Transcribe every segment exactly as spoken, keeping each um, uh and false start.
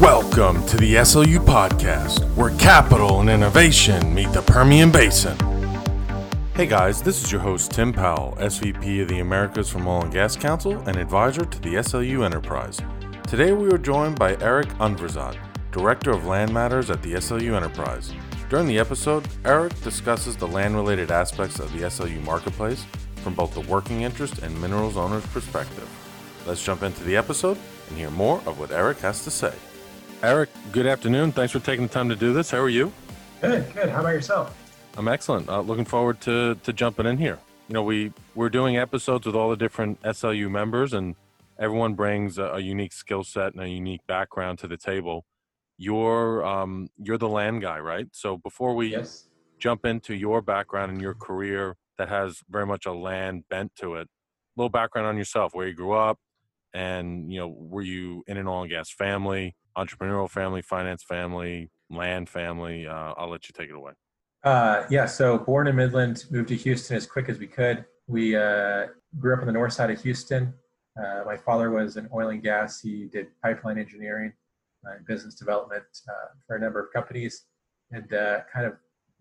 Welcome to the S L U Podcast, where capital and innovation meet the Permian Basin. Hey guys, this is your host Tim Powell, S V P of the Americas from Oil and Gas Council and advisor to the S L U Enterprise. Today we are joined by Eric Unverzagt, Director of Land Matters at the S L U Enterprise. During the episode, Eric discusses the land-related aspects of the S L U Marketplace from both the working interest and minerals owners' perspective. Let's jump into the episode and hear more of what Eric has to say. Eric, good afternoon. Thanks for taking the time to do this. How are you? Good, good. How about yourself? I'm excellent. Uh, looking forward to to jumping in here. You know, we, we're doing episodes with all the different S L U members, and everyone brings a, a unique skill set and a unique background to the table. You're, um, you're the land guy, right? So before we yes. jump into your background and your career that has very much a land bent to it, a little background on yourself, where you grew up, and, you know, were you in an oil and gas family? Entrepreneurial family, finance family, land family. Uh, I'll let you take it away. Uh, yeah, so born in Midland, moved to Houston as quick as we could. We uh, grew up on the north side of Houston. Uh, my father was in oil and gas. He did pipeline engineering and uh, business development uh, for a number of companies, and uh, kind of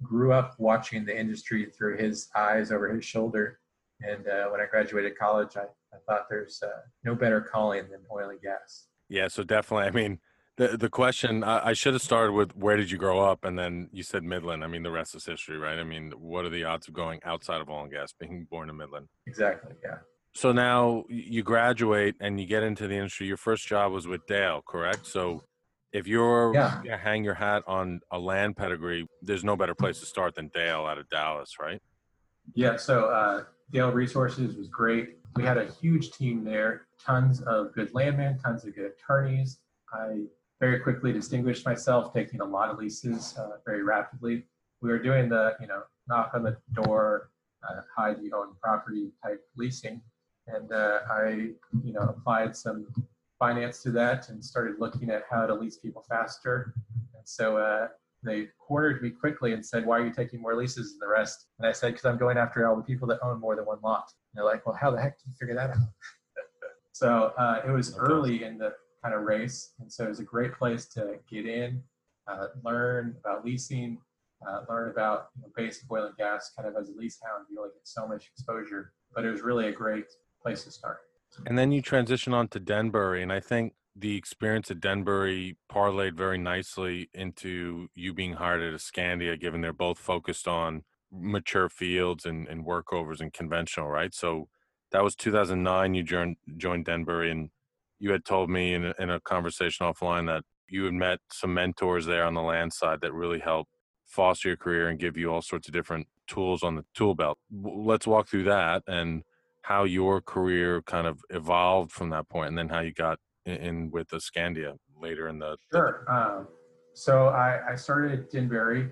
grew up watching the industry through his eyes, over his shoulder. And uh, when I graduated college, I, I thought there's uh, no better calling than oil and gas. Yeah, so definitely. I mean, The the question, I, I should have started with, where did you grow up? And then you said Midland. I mean, the rest is history, right? I mean, what are the odds of going outside of oil and gas, being born in Midland? Exactly, yeah. So now you graduate and you get into the industry. Your first job was with Dale, correct? So if you're yeah. going to hang your hat on a land pedigree, there's no better place to start than Dale out of Dallas, right? Yeah, so uh, Dale Resources was great. We had a huge team there, tons of good landmen, tons of good attorneys. I very quickly distinguished myself, taking a lot of leases uh, very rapidly. We were doing the, you know, knock on the door, uh, hide you own property type leasing. And uh, I, you know, applied some finance to that and started looking at how to lease people faster. And so uh, they cornered me quickly and said, why are you taking more leases than the rest? And I said, because I'm going after all the people that own more than one lot. And they're like, well, how the heck did you figure that out? so uh, it was early in the kind of race. And so it was a great place to get in, uh, learn about leasing, uh, learn about you know, basic oil and gas. Kind of as a lease hound, you only get so much exposure, but it was really a great place to start. And then you transition on to Denbury. And I think the experience at Denbury parlayed very nicely into you being hired at a Scandia, given they're both focused on mature fields and, and workovers and conventional, right? So that was two thousand nine, you joined, joined Denbury, and you had told me in a, in a conversation offline that you had met some mentors there on the land side that really helped foster your career and give you all sorts of different tools on the tool belt. Let's walk through that and how your career kind of evolved from that point, and then how you got in, in with the Scandia later in the... Sure. Um, so I, I started at Denbury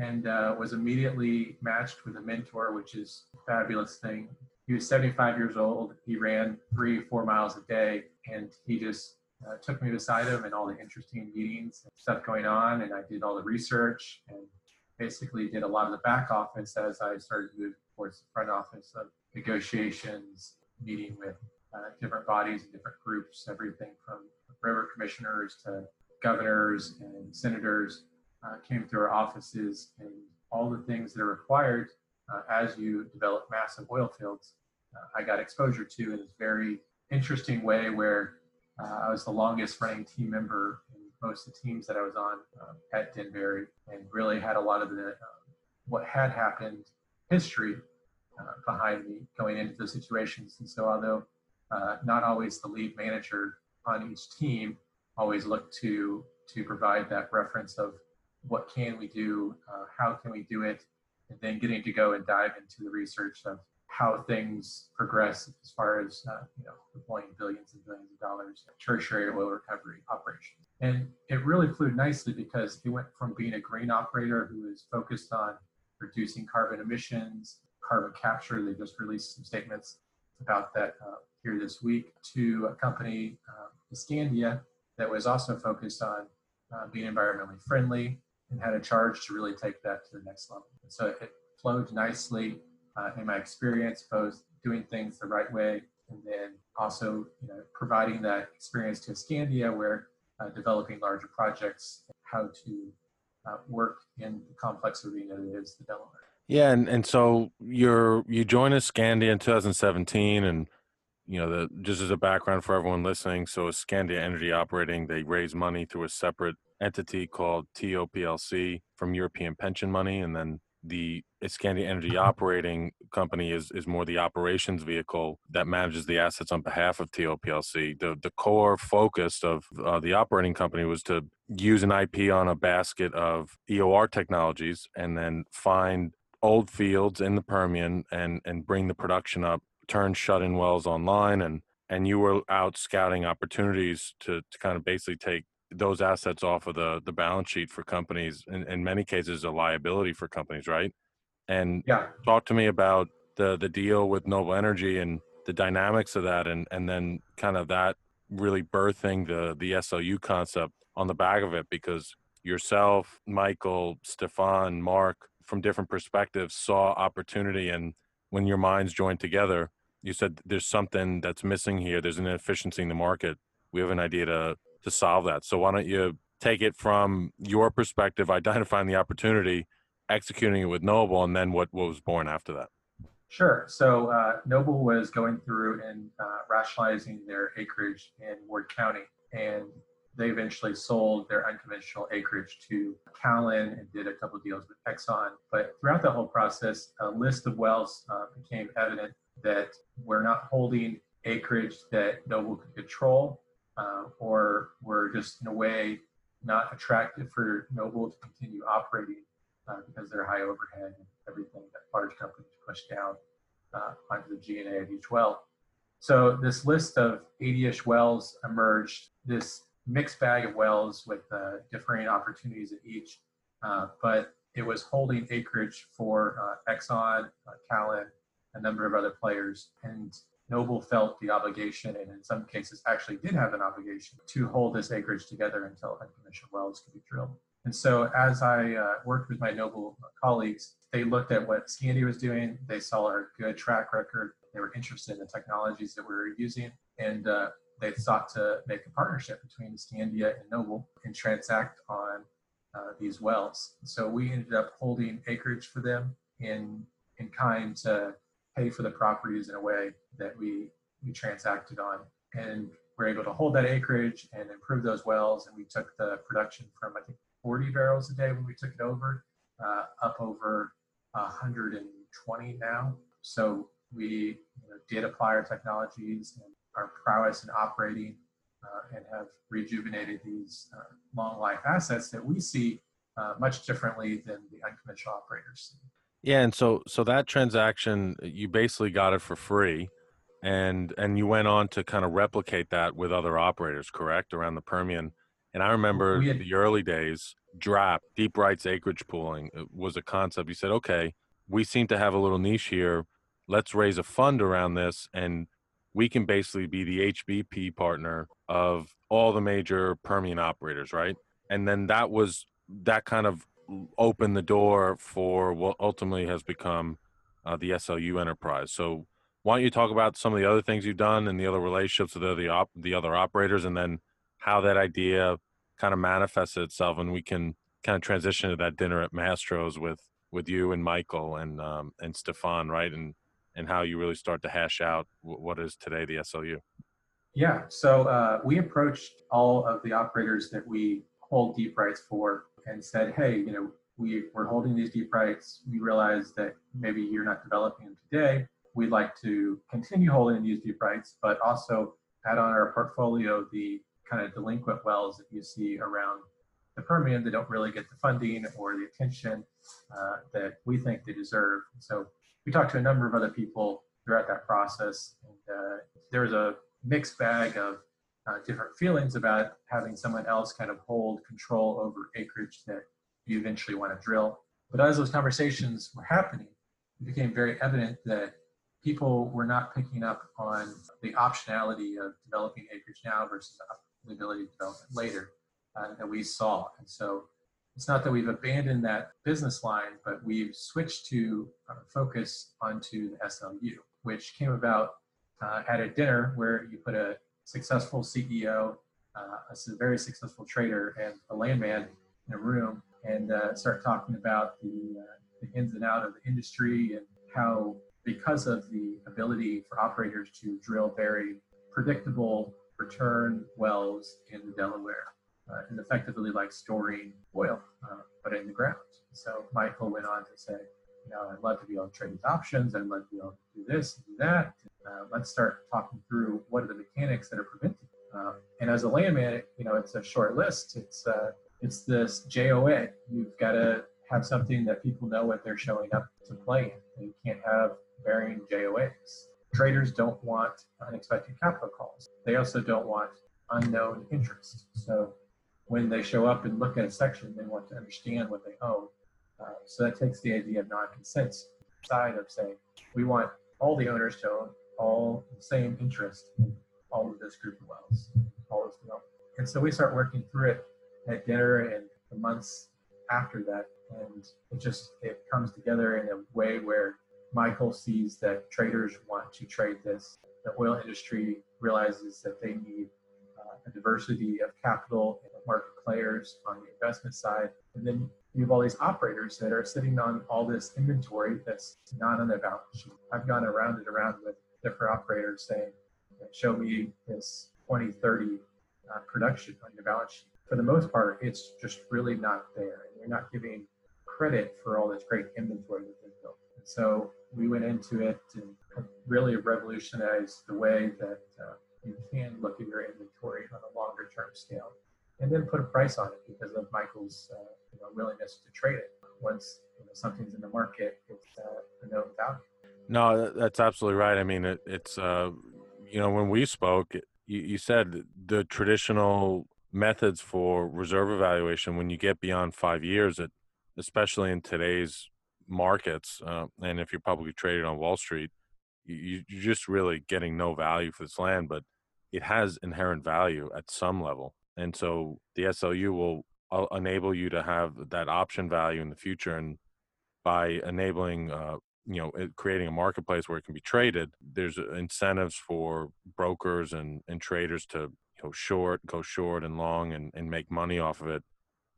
and uh, was immediately matched with a mentor, which is a fabulous thing. He was seventy-five years old. He ran three, four miles a day, and he just uh, took me beside him in all the interesting meetings and stuff going on. And I did all the research and basically did a lot of the back office as I started to move towards the front office of negotiations, meeting with uh, different bodies and different groups, everything from river commissioners to governors and senators uh, came through our offices, and all the things that are required Uh, as you develop massive oil fields, uh, I got exposure to in this very interesting way where uh, I was the longest running team member in most of the teams that I was on uh, at Denbury, and really had a lot of the, uh, what had happened history uh, behind me going into those situations. And so although uh, not always the lead manager on each team, always looked to, to provide that reference of what can we do, uh, how can we do it, and then getting to go and dive into the research of how things progress as far as uh, you know, deploying billions and billions of dollars in tertiary oil recovery operations. And it really flew nicely because it went from being a green operator who is focused on reducing carbon emissions, carbon capture. They just released some statements about that uh, here this week, to a company, uh, Scandia, that was also focused on uh, being environmentally friendly, and had a charge to really take that to the next level. And so it flowed nicely uh, in my experience, both doing things the right way and then also you know, providing that experience to Scandia, where uh, developing larger projects, and how to uh, work in the complex arena that is the Delaware. Yeah, and, and so you're you joined Scandia in two thousand seventeen, and you know, the, just as a background for everyone listening, so Scandia Energy Operating, they raise money through a separate entity called T O P L C from European pension money, and then the Scandia Energy Operating Company is, is more the operations vehicle that manages the assets on behalf of T O P L C. The the core focus of uh, the operating company was to use an I P on a basket of E O R technologies and then find old fields in the Permian and, and bring the production up, turn shut-in wells online, and, and you were out scouting opportunities to, to kind of basically take those assets off of the, the balance sheet for companies, in, in many cases, a liability for companies, right? And yeah. Talk to me about the, the deal with Noble Energy and the dynamics of that, and, and then kind of that really birthing the, the S L U concept on the back of it, because yourself, Michael, Stefan, Mark, from different perspectives saw opportunity, and when your minds joined together, you said there's something that's missing here. There's an inefficiency in the market. We have an idea to to solve that. So why don't you take it from your perspective, identifying the opportunity, executing it with Noble, and then what, what was born after that? Sure. So uh, Noble was going through and uh, rationalizing their acreage in Ward County, and they eventually sold their unconventional acreage to Callan and did a couple of deals with Exxon. But throughout the whole process, a list of wells uh, became evident that we're not holding acreage that Noble could control, uh, or were just in a way not attractive for Noble to continue operating uh, because they're high overhead and everything that large companies push down uh, onto the G and A of each well. So this list of eighty-ish wells emerged, this mixed bag of wells with uh, differing opportunities at each, uh, but it was holding acreage for uh, Exxon, uh, Callan, a number of other players, and Noble felt the obligation, and in some cases actually did have an obligation, to hold this acreage together until unconventional wells could be drilled. And so as I uh, worked with my Noble colleagues, they looked at what Scandia was doing, they saw our good track record, they were interested in the technologies that we were using, and uh, they sought to make a partnership between Scandia and Noble and transact on uh, these wells. So we ended up holding acreage for them in in kind to pay for the properties in a way that we, we transacted on. And we're able to hold that acreage and improve those wells. And we took the production from, I think, forty barrels a day when we took it over, uh, up over one hundred twenty now. So we you know, did apply our technologies and our prowess in operating uh, and have rejuvenated these uh, long life assets that we see uh, much differently than the unconventional operators. Yeah, and so so that transaction, you basically got it for free, and and you went on to kind of replicate that with other operators, correct, around the Permian. And I remember had, the early days, D R A P, deep rights acreage pooling, was a concept. You said, okay, we seem to have a little niche here. Let's raise a fund around this, and we can basically be the H B P partner of all the major Permian operators, right? And then that was, that kind of opened the door for what ultimately has become uh, the S L U enterprise. So why don't you talk about some of the other things you've done and the other relationships with the, op- the other operators, and then how that idea kind of manifests itself, and we can kind of transition to that dinner at Mastro's with, with you and Michael and, um, and Stefan, right? And and how you really start to hash out what is today the S L U. Yeah, so uh, we approached all of the operators that we hold deep rights for and said, hey, you know, we, we're holding these deep rights. We realize that maybe you're not developing them today. We'd like to continue holding these deep rights, but also add on our portfolio the kind of delinquent wells that you see around the Permian that don't really get the funding or the attention uh, that we think they deserve. So we talked to a number of other people throughout that process, and uh, there was a mixed bag of uh, different feelings about having someone else kind of hold control over acreage that you eventually want to drill. But as those conversations were happening, it became very evident that people were not picking up on the optionality of developing acreage now versus the ability to develop it later uh, that we saw. And so it's not that we've abandoned that business line, but we've switched to our focus onto the S L U, which came about uh, at a dinner where you put a successful C E O uh, a very successful trader and a landman in a room and uh, start talking about the, uh, the ins and outs of the industry and how, because of the ability for operators to drill very predictable return wells in Delaware, uh, and effectively like storing oil, uh, but in the ground. So Michael went on to say, you know, I'd love to be able to trade these options. I'd love to be able to do this and do that. Uh, let's start talking through what are the mechanics that are preventing. Um, and as a landman, you know, it's a short list. It's uh, it's this J O A. You've got to have something that people know what they're showing up to play in. You can't have varying J O As. Traders don't want unexpected capital calls. They also don't want unknown interest. So when they show up and look at a section, they want to understand what they own. Uh, so that takes the idea of non-consent side of saying, we want all the owners to own all the same interest in all of this group of wells, all of this development. And so we start working through it at dinner and the months after that. And it just, it comes together in a way where Michael sees that traders want to trade this. The oil industry realizes that they need uh, a diversity of capital and market players on the investment side. And then you have all these operators that are sitting on all this inventory that's not on their balance sheet. I've gone around and around with different operators saying, show me this twenty thirty uh, production on your balance sheet. For the most part, it's just really not there. And you're not giving credit for all this great inventory that they've built. And so we went into it and really revolutionized the way that uh, you can look at your inventory on a longer term scale, and then put a price on it because of Michael's uh, you know, willingness to trade it. Once you know, something's in the market, it's uh, a known value. No, that's absolutely right. I mean, it, it's, uh, you know, when we spoke, you, you said the traditional methods for reserve evaluation, when you get beyond five years, it, especially in today's markets, uh, and if you're publicly traded on Wall Street, you, you're just really getting no value for this land, but it has inherent value at some level. And so the S L U will uh, enable you to have that option value in the future. And by enabling, uh, you know, it, creating a marketplace where it can be traded, there's incentives for brokers and, and traders to you know, short, go short and long and, and make money off of it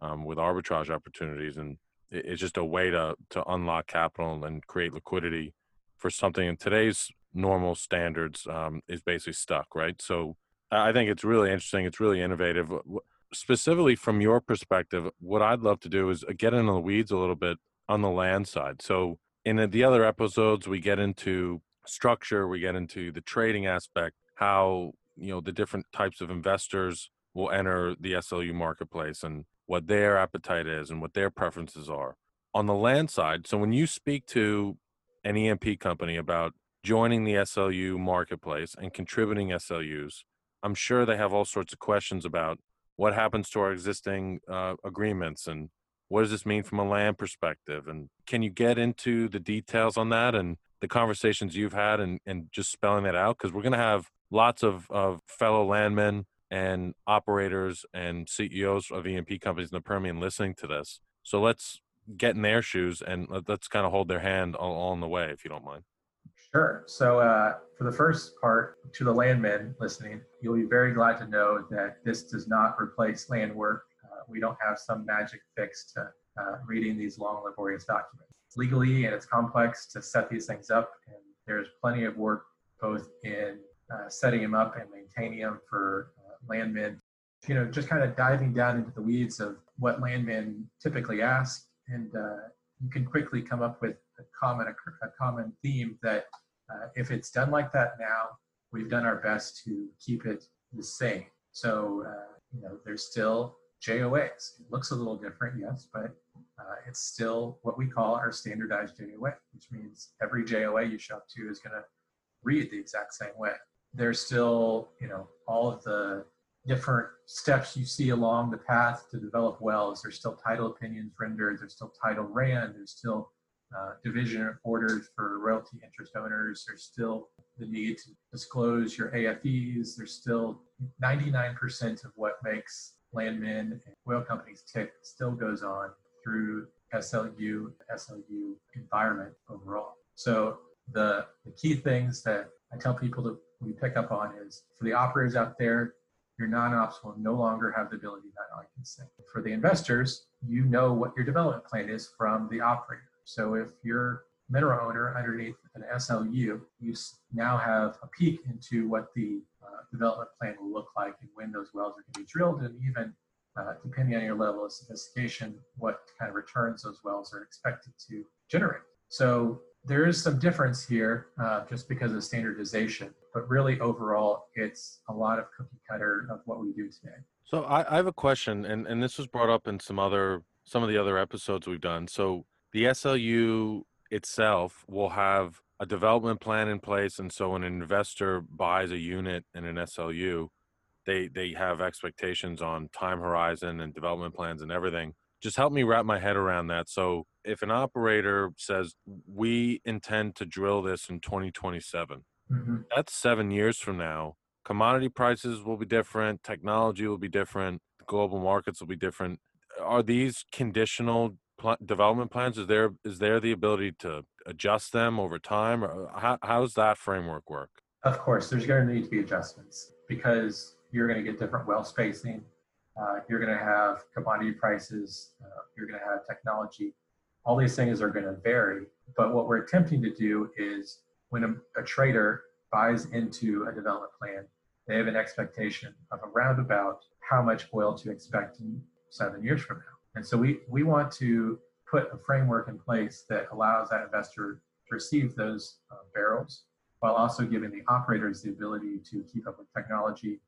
um, with arbitrage opportunities. And it, it's just a way to, to unlock capital and create liquidity for something in today's normal standards um, is basically stuck, right? So I think it's really interesting. It's really innovative. Specifically from your perspective, what I'd love to do is get into the weeds a little bit on the land side. So in the other episodes, we get into structure, we get into the trading aspect, how, you know, the different types of investors will enter the S L U marketplace and what their appetite is and what their preferences are. On the land side, so when you speak to an E M P company about joining the S L U marketplace and contributing S L Us, I'm sure they have all sorts of questions about what happens to our existing uh, agreements and what does this mean from a land perspective? And can you get into the details on that and the conversations you've had and, and just spelling that out? Because we're going to have lots of, of fellow landmen and operators and C E Os of E and P companies in the Permian listening to this. So let's get in their shoes and let's kind of hold their hand along the way, if you don't mind. Sure. So uh, for the first part, to the landmen listening, you'll be very glad to know that this does not replace land work. Uh, we don't have some magic fix to uh, reading these long, laborious documents. It's legally, and it's complex to set these things up, and there's plenty of work both in uh, setting them up and maintaining them for uh, landmen. You know, just kind of diving down into the weeds of what landmen typically ask, and uh, you can quickly come up with a common, a, a common theme that uh, if it's done like that now, we've done our best to keep it the same. So, uh, you know, there's still J O As. It looks a little different, yes, but uh, it's still what we call our standardized J O A, which means every J O A you show up to is going to read the exact same way. There's still, you know, all of the different steps you see along the path to develop wells. There's still title opinions rendered. There's still title ran. There's still Uh, division orders for royalty interest owners. There's still the need to disclose your A F Es. There's still ninety-nine percent of what makes landmen and oil companies tick still goes on through S L U, S L U environment overall. So the, the key things that I tell people that we pick up on is for the operators out there, Your non-ops will no longer have the ability to non-operate consent. For the investors, you know what your development plan is from the operator. So if you're mineral owner underneath an S L U, you now have a peek into what the uh, development plan will look like and when those wells are going to be drilled, and even uh, depending on your level of sophistication, what kind of returns those wells are expected to generate. So there is some difference here uh, just because of standardization, but really overall, it's a lot of cookie cutter of what we do today. So I, I have a question, and, and this was brought up in some other some of the other episodes we've done. So the S L U itself will have a development plan in place, and so when an investor buys a unit in an S L U, they they have expectations on time horizon and development plans and everything. Just help me wrap my head around that. So if an operator says, we intend to drill this in twenty twenty-seven, mm-hmm. that's seven years from now. Commodity prices will be different, technology will be different, global markets will be different. Are these conditional Pl- development plans? Is there is there the ability to adjust them over time? Or how, how's that framework work? Of course, there's going to need to be adjustments because you're going to get different well spacing. Uh, you're going to have commodity prices. Uh, you're going to have technology. All these things are going to vary. But what we're attempting to do is when a, a trader buys into a development plan, they have an expectation of around about how much oil to expect in seven years from now. And so we, we want to put a framework in place that allows that investor to receive those uh, barrels while also giving the operators the ability to keep up with technology,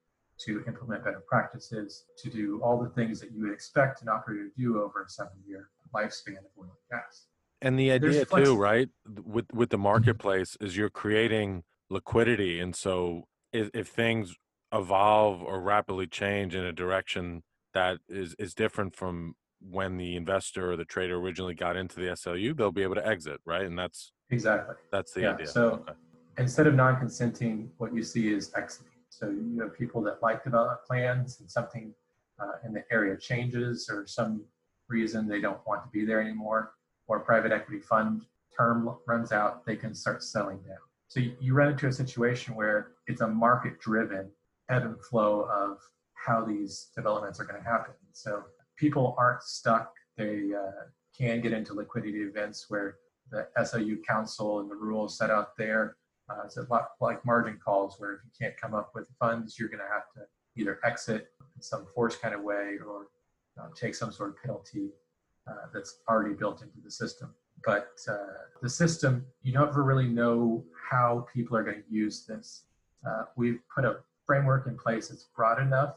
to implement better practices, to do all the things that you would expect an operator to do over a seven-year lifespan of oil and gas. And the idea There's too, right, with, with the marketplace is you're creating liquidity. And so if, if things evolve or rapidly change in a direction that is, is different from when the investor or the trader originally got into the S L U, they'll be able to exit, right? And that's exactly that's the yeah. idea. So okay. Instead of non-consenting, what you see is exiting. So you have people that like development plans, and something uh, in the area changes, or some reason they don't want to be there anymore, or private equity fund term runs out, they can start selling down. So you, you run into a situation where it's a market-driven ebb and flow of how these developments are going to happen. So people aren't stuck. They uh, can get into liquidity events where the S L U council and the rules set out there. Uh, it's a lot like margin calls, where if you can't come up with funds, you're going to have to either exit in some forced kind of way or uh, take some sort of penalty uh, that's already built into the system. But uh, the system, you never really know how people are going to use this. Uh, we've put a framework in place that's broad enough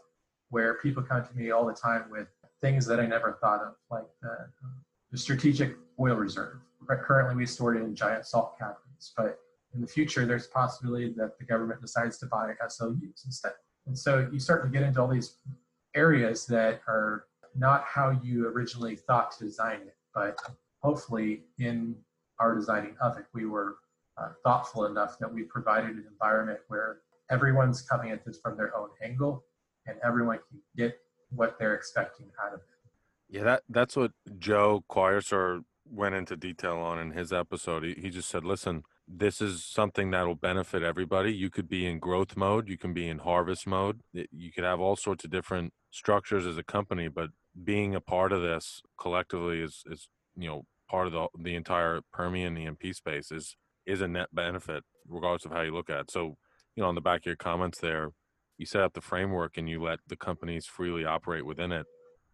where people come to me all the time with things that I never thought of, like the, the strategic oil reserve. Currently, we store it in giant salt caverns, but in the future, there's a possibility that the government decides to buy S L Us instead. And so you start to get into all these areas that are not how you originally thought to design it, but hopefully in our designing of it, we were uh, thoughtful enough that we provided an environment where everyone's coming at this from their own angle and everyone can get what they're expecting out of it. Yeah, that, that's what Joe Koirser went into detail on in his episode. He, he just said, listen, this is something that will benefit everybody. You could be in growth mode. You can be in harvest mode. You could have all sorts of different structures as a company, but being a part of this collectively is, is you know, part of the, the entire Permian E and P space is, is a net benefit regardless of how you look at it. So, you know, on the back of your comments there, you set up the framework and you let the companies freely operate within it,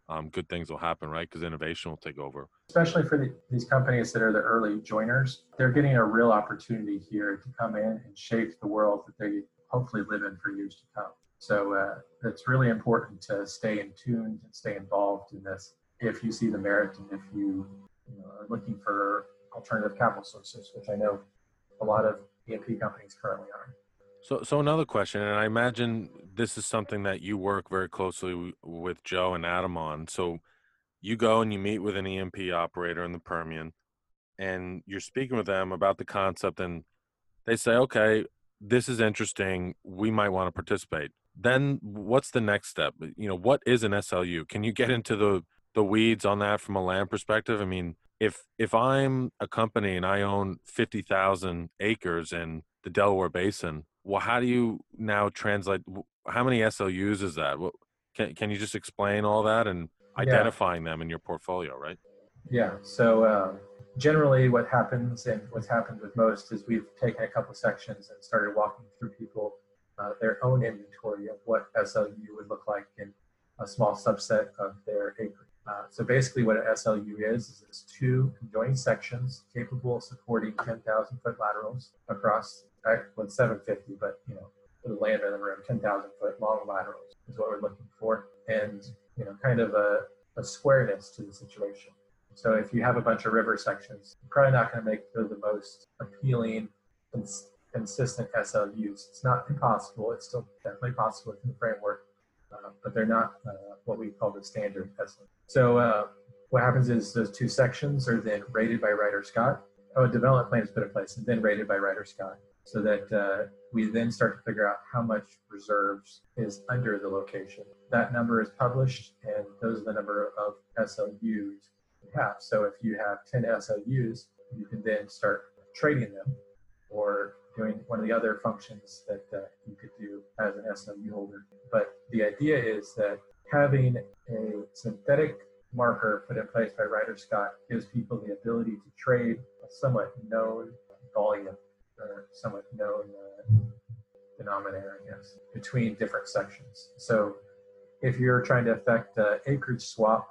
um, good things will happen, right? Because innovation will take over. Especially for the, these companies that are the early joiners, they're getting a real opportunity here to come in and shape the world that they hopefully live in for years to come. So uh, it's really important to stay in tune and stay involved in this if you see the merit and if you, you know, are looking for alternative capital sources, which I know a lot of E and P companies currently are. So so another question, and I imagine this is something that you work very closely w- with Joe and Adam on. So you go and you meet with an E and P operator in the Permian, and you're speaking with them about the concept, and they say, okay, this is interesting. We might want to participate. Then what's the next step? You know, what is an S L U? Can you get into the, the weeds on that from a land perspective? I mean, if if I'm a company and I own fifty thousand acres in the Delaware Basin, well, how do you now translate? How many S L Us is that? What, can, can you just explain all that and identifying yeah. them in your portfolio, right? Yeah. So uh, generally what happens, and what's happened with most, is we've taken a couple sections and started walking through people uh, their own inventory of what S L U would look like in a small subset of their acreage. Uh, so basically what an S L U is, is it's two conjoining sections capable of supporting ten thousand foot laterals across, well, seven fifty, but you know, for the land in the room, ten thousand foot long laterals is what we're looking for. And, you know, kind of a, a squareness to the situation. So if you have a bunch of river sections, you're probably not going to make those the most appealing, cons consistent S L Us. It's not impossible. It's still definitely possible within the framework, uh, but they're not uh, what we call the standard S L U. So uh, what happens is those two sections are then rated by Ryder Scott. Oh, a development plan is put in place and then rated by Ryder Scott, so that uh, we then start to figure out how much reserves is under the location. That number is published, and those are the number of S L Us you have. So if you have ten S L Us, you can then start trading them or doing one of the other functions that uh, you could do as an S L U holder. But the idea is that having a synthetic marker put in place by Ryder Scott gives people the ability to trade a somewhat known volume, or somewhat known uh, denominator, I guess, between different sections. So if you're trying to affect uh, acreage swap,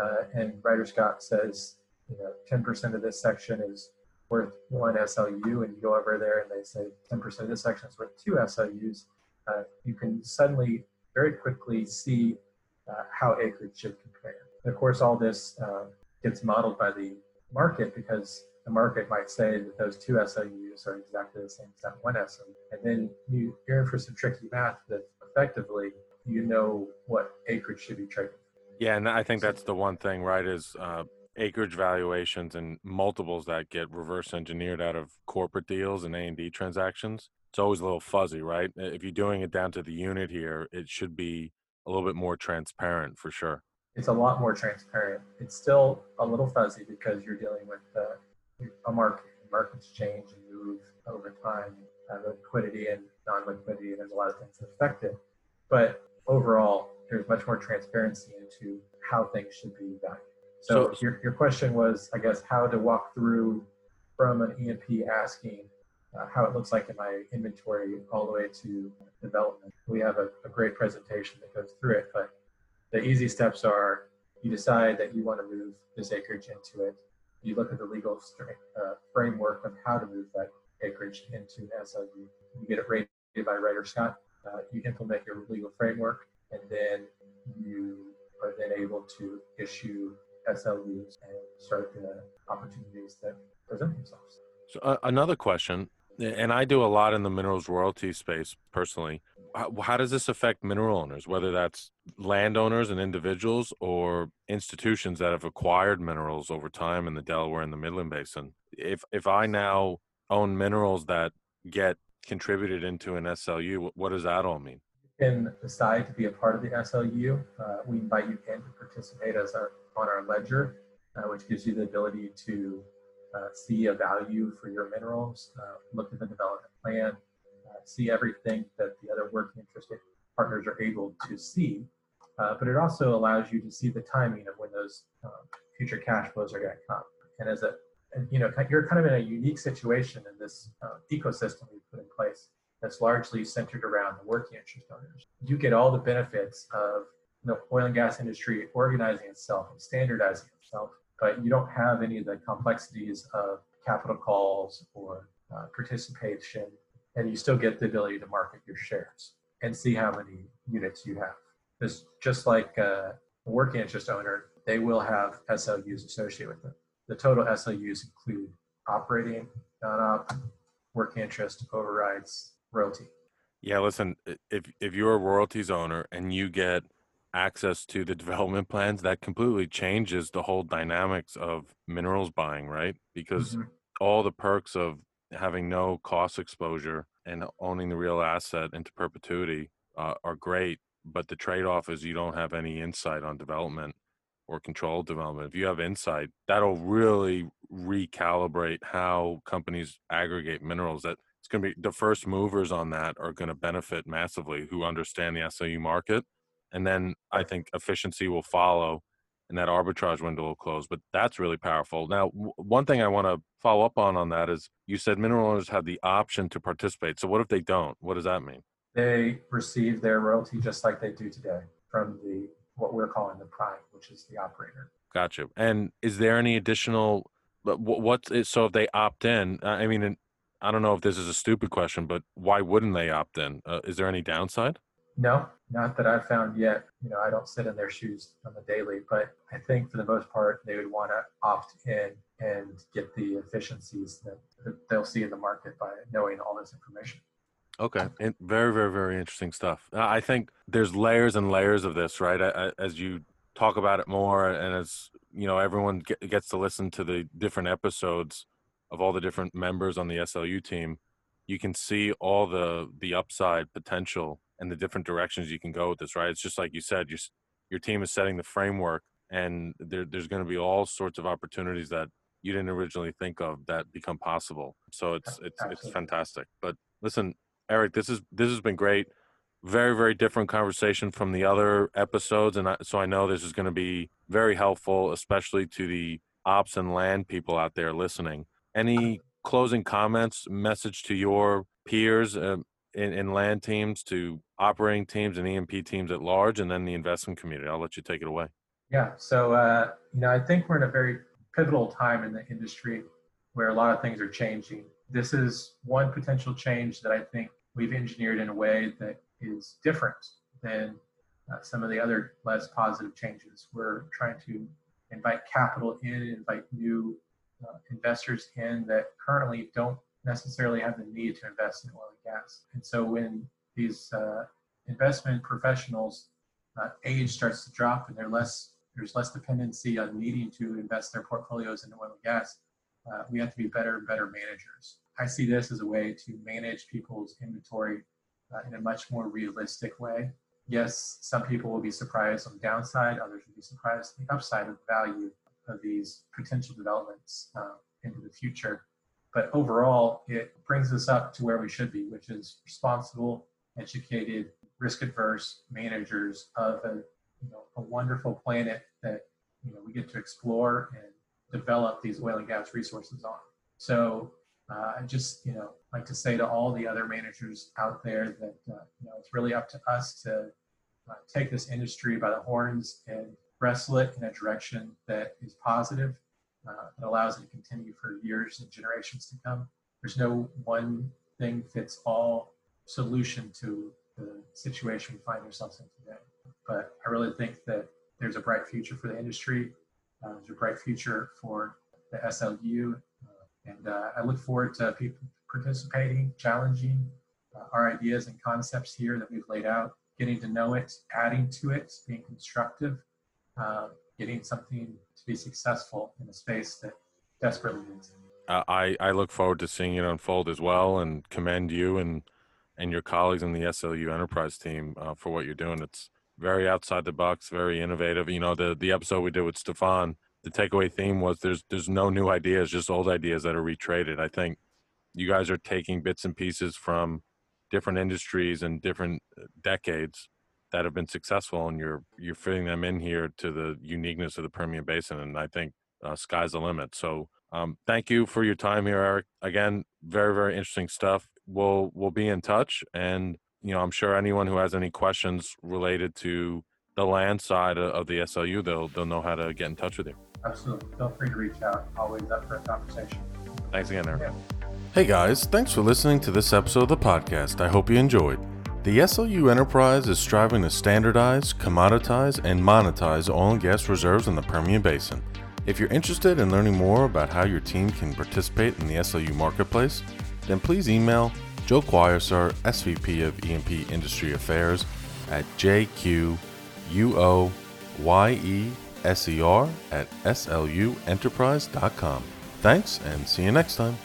uh, and Ryder Scott says, you know, ten percent of this section is worth one S L U, and you go over there and they say ten percent of this section is worth two S L Us, uh, you can suddenly very quickly see uh, how acreage should compare. And of course, all this uh, gets modeled by the market, because the market might say that those two S L Us are exactly the same as that one S L U. And then you, you're in for some tricky math that effectively you know what acreage should be traded. Yeah, and I think that's the one thing, right, is uh, acreage valuations and multiples that get reverse engineered out of corporate deals and A and D transactions. It's always a little fuzzy, right? If you're doing it down to the unit here, it should be a little bit more transparent for sure. It's a lot more transparent. It's still a little fuzzy because you're dealing with uh, a market. Markets change and move over time. Uh, liquidity and non-liquidity, there's a lot of things that affect it. But overall, there's much more transparency into how things should be valued. So, so your, your question was, I guess, how to walk through from an E and P asking uh, how it looks like in my inventory all the way to development. We have a, a great presentation that goes through it, but the easy steps are you decide that you want to move this acreage into it. You look at the legal uh, framework of how to move that acreage into an S L U. You get it rated by Ryder Scott. Uh, you implement your legal framework, and then you are then able to issue S L Us and start the opportunities that present themselves. So uh, another question, and I do a lot in the minerals royalty space personally. How, how does this affect mineral owners, whether that's landowners and individuals or institutions that have acquired minerals over time in the Delaware and the Midland Basin? If, if I now own minerals that get contributed into an S L U, what does that all mean? You can decide to be a part of the S L U. Uh, we invite you in to participate as our, on our ledger, uh, which gives you the ability to uh, see a value for your minerals, uh, look at the development plan, uh, see everything that the other working interest partners are able to see. Uh, but it also allows you to see the timing of when those uh, future cash flows are going to come. And as a, and, you know, you're kind of in a unique situation in this uh, ecosystem we put in place that's largely centered around the working interest owners. You get all the benefits of the oil and gas industry organizing itself and standardizing itself, but you don't have any of the complexities of capital calls or uh, participation, and you still get the ability to market your shares and see how many units you have. Just, just like uh, a working interest owner, they will have S L Us associated with them. The total S L Us include operating, non-op, working interest, overrides, royalty. Yeah, listen, if, if you're a royalties owner and you get access to the development plans, that completely changes the whole dynamics of minerals buying, right? Because mm-hmm. all the perks of having no cost exposure and owning the real asset into perpetuity uh, are great, but the trade-off is you don't have any insight on development or controlled development. If you have insight, that'll really recalibrate how companies aggregate minerals. That it's going to be the first movers on that are going to benefit massively, who understand the S L U market. And then I think efficiency will follow and that arbitrage window will close. But that's really powerful. Now, w- one thing I want to follow up on on that is you said mineral owners have the option to participate. So what if they don't? What does that mean? They receive their royalty just like they do today from the what we're calling the prime, which is the operator. Gotcha. And is there any additional, what's it, so if they opt in, I mean, I don't know if this is a stupid question, but why wouldn't they opt in? Uh, is there any downside? No, not that I've found yet. You know, I don't sit in their shoes on the daily, but I think for the most part, they would want to opt in and get the efficiencies that they'll see in the market by knowing all this information. Okay. And very, very, very interesting stuff. I think there's layers and layers of this, right? I, I, as you talk about it more and as, you know, everyone get, gets to listen to the different episodes of all the different members on the S L U team, you can see all the, the upside potential and the different directions you can go with this, right? It's just like you said, your, your team is setting the framework and there, there's going to be all sorts of opportunities that you didn't originally think of that become possible. So it's, it's, it's fantastic. But listen, Eric, this is this has been great. Very, very different conversation from the other episodes. And I, so I know this is going to be very helpful, especially to the ops and land people out there listening. Any closing comments, message to your peers uh, in, in land teams, to operating teams and E and P teams at large, and then the investment community? I'll let you take it away. Yeah. So, uh, you know, I think we're in a very pivotal time in the industry where a lot of things are changing. This is one potential change that I think we've engineered in a way that is different than uh, some of the other less positive changes. We're trying to invite capital in, invite new uh, investors in that currently don't necessarily have the need to invest in oil and gas. And so when these uh, investment professionals' uh, age starts to drop and they're less, there's less dependency on needing to invest their portfolios in oil and gas, Uh, we have to be better and better managers. I see this as a way to manage people's inventory uh, in a much more realistic way. Yes, some people will be surprised on the downside. Others will be surprised on the upside of the value of these potential developments uh, into the future. But overall, it brings us up to where we should be, which is responsible, educated, risk-averse managers of a, you know, a wonderful planet that you know we get to explore and develop these oil and gas resources on. So uh, I just, you know, like to say to all the other managers out there that, uh, you know, it's really up to us to uh, take this industry by the horns and wrestle it in a direction that is positive, uh, that allows it to continue for years and generations to come. There's no one thing fits all solution to the situation we find ourselves in today. But I really think that there's a bright future for the industry. Uh, there's a bright future for the S L U, uh, and uh, I look forward to people participating, challenging uh, our ideas and concepts here that we've laid out, getting to know it, adding to it, being constructive, uh, getting something to be successful in a space that desperately needs it. Uh, I, I look forward to seeing it unfold as well, and commend you and, and your colleagues in the S L U Enterprise team uh, for what you're doing. It's very outside the box, very innovative. You know, the, the episode we did with Stefan, the takeaway theme was there's there's no new ideas, just old ideas that are retraded. I think you guys are taking bits and pieces from different industries and different decades that have been successful, and you're you're fitting them in here to the uniqueness of the Permian Basin. And I think uh, sky's the limit. So um, thank you for your time here, Eric. Again, very, very interesting stuff. We'll we'll be in touch, and you know, I'm sure anyone who has any questions related to the land side of the S L U, they'll they'll know how to get in touch with you. Absolutely. Feel free to reach out. Always up for a conversation. Thanks again, Eric. Yeah. Hey guys, thanks for listening to this episode of the podcast. I hope you enjoyed. The S L U Enterprise is striving to standardize, commoditize, and monetize oil and gas reserves in the Permian Basin. If you're interested in learning more about how your team can participate in the S L U Marketplace, then please email Joe Quoyeser, S V P of E and P Industry Affairs at jquoyeser at s l u enterprise dot com. Thanks and see you next time.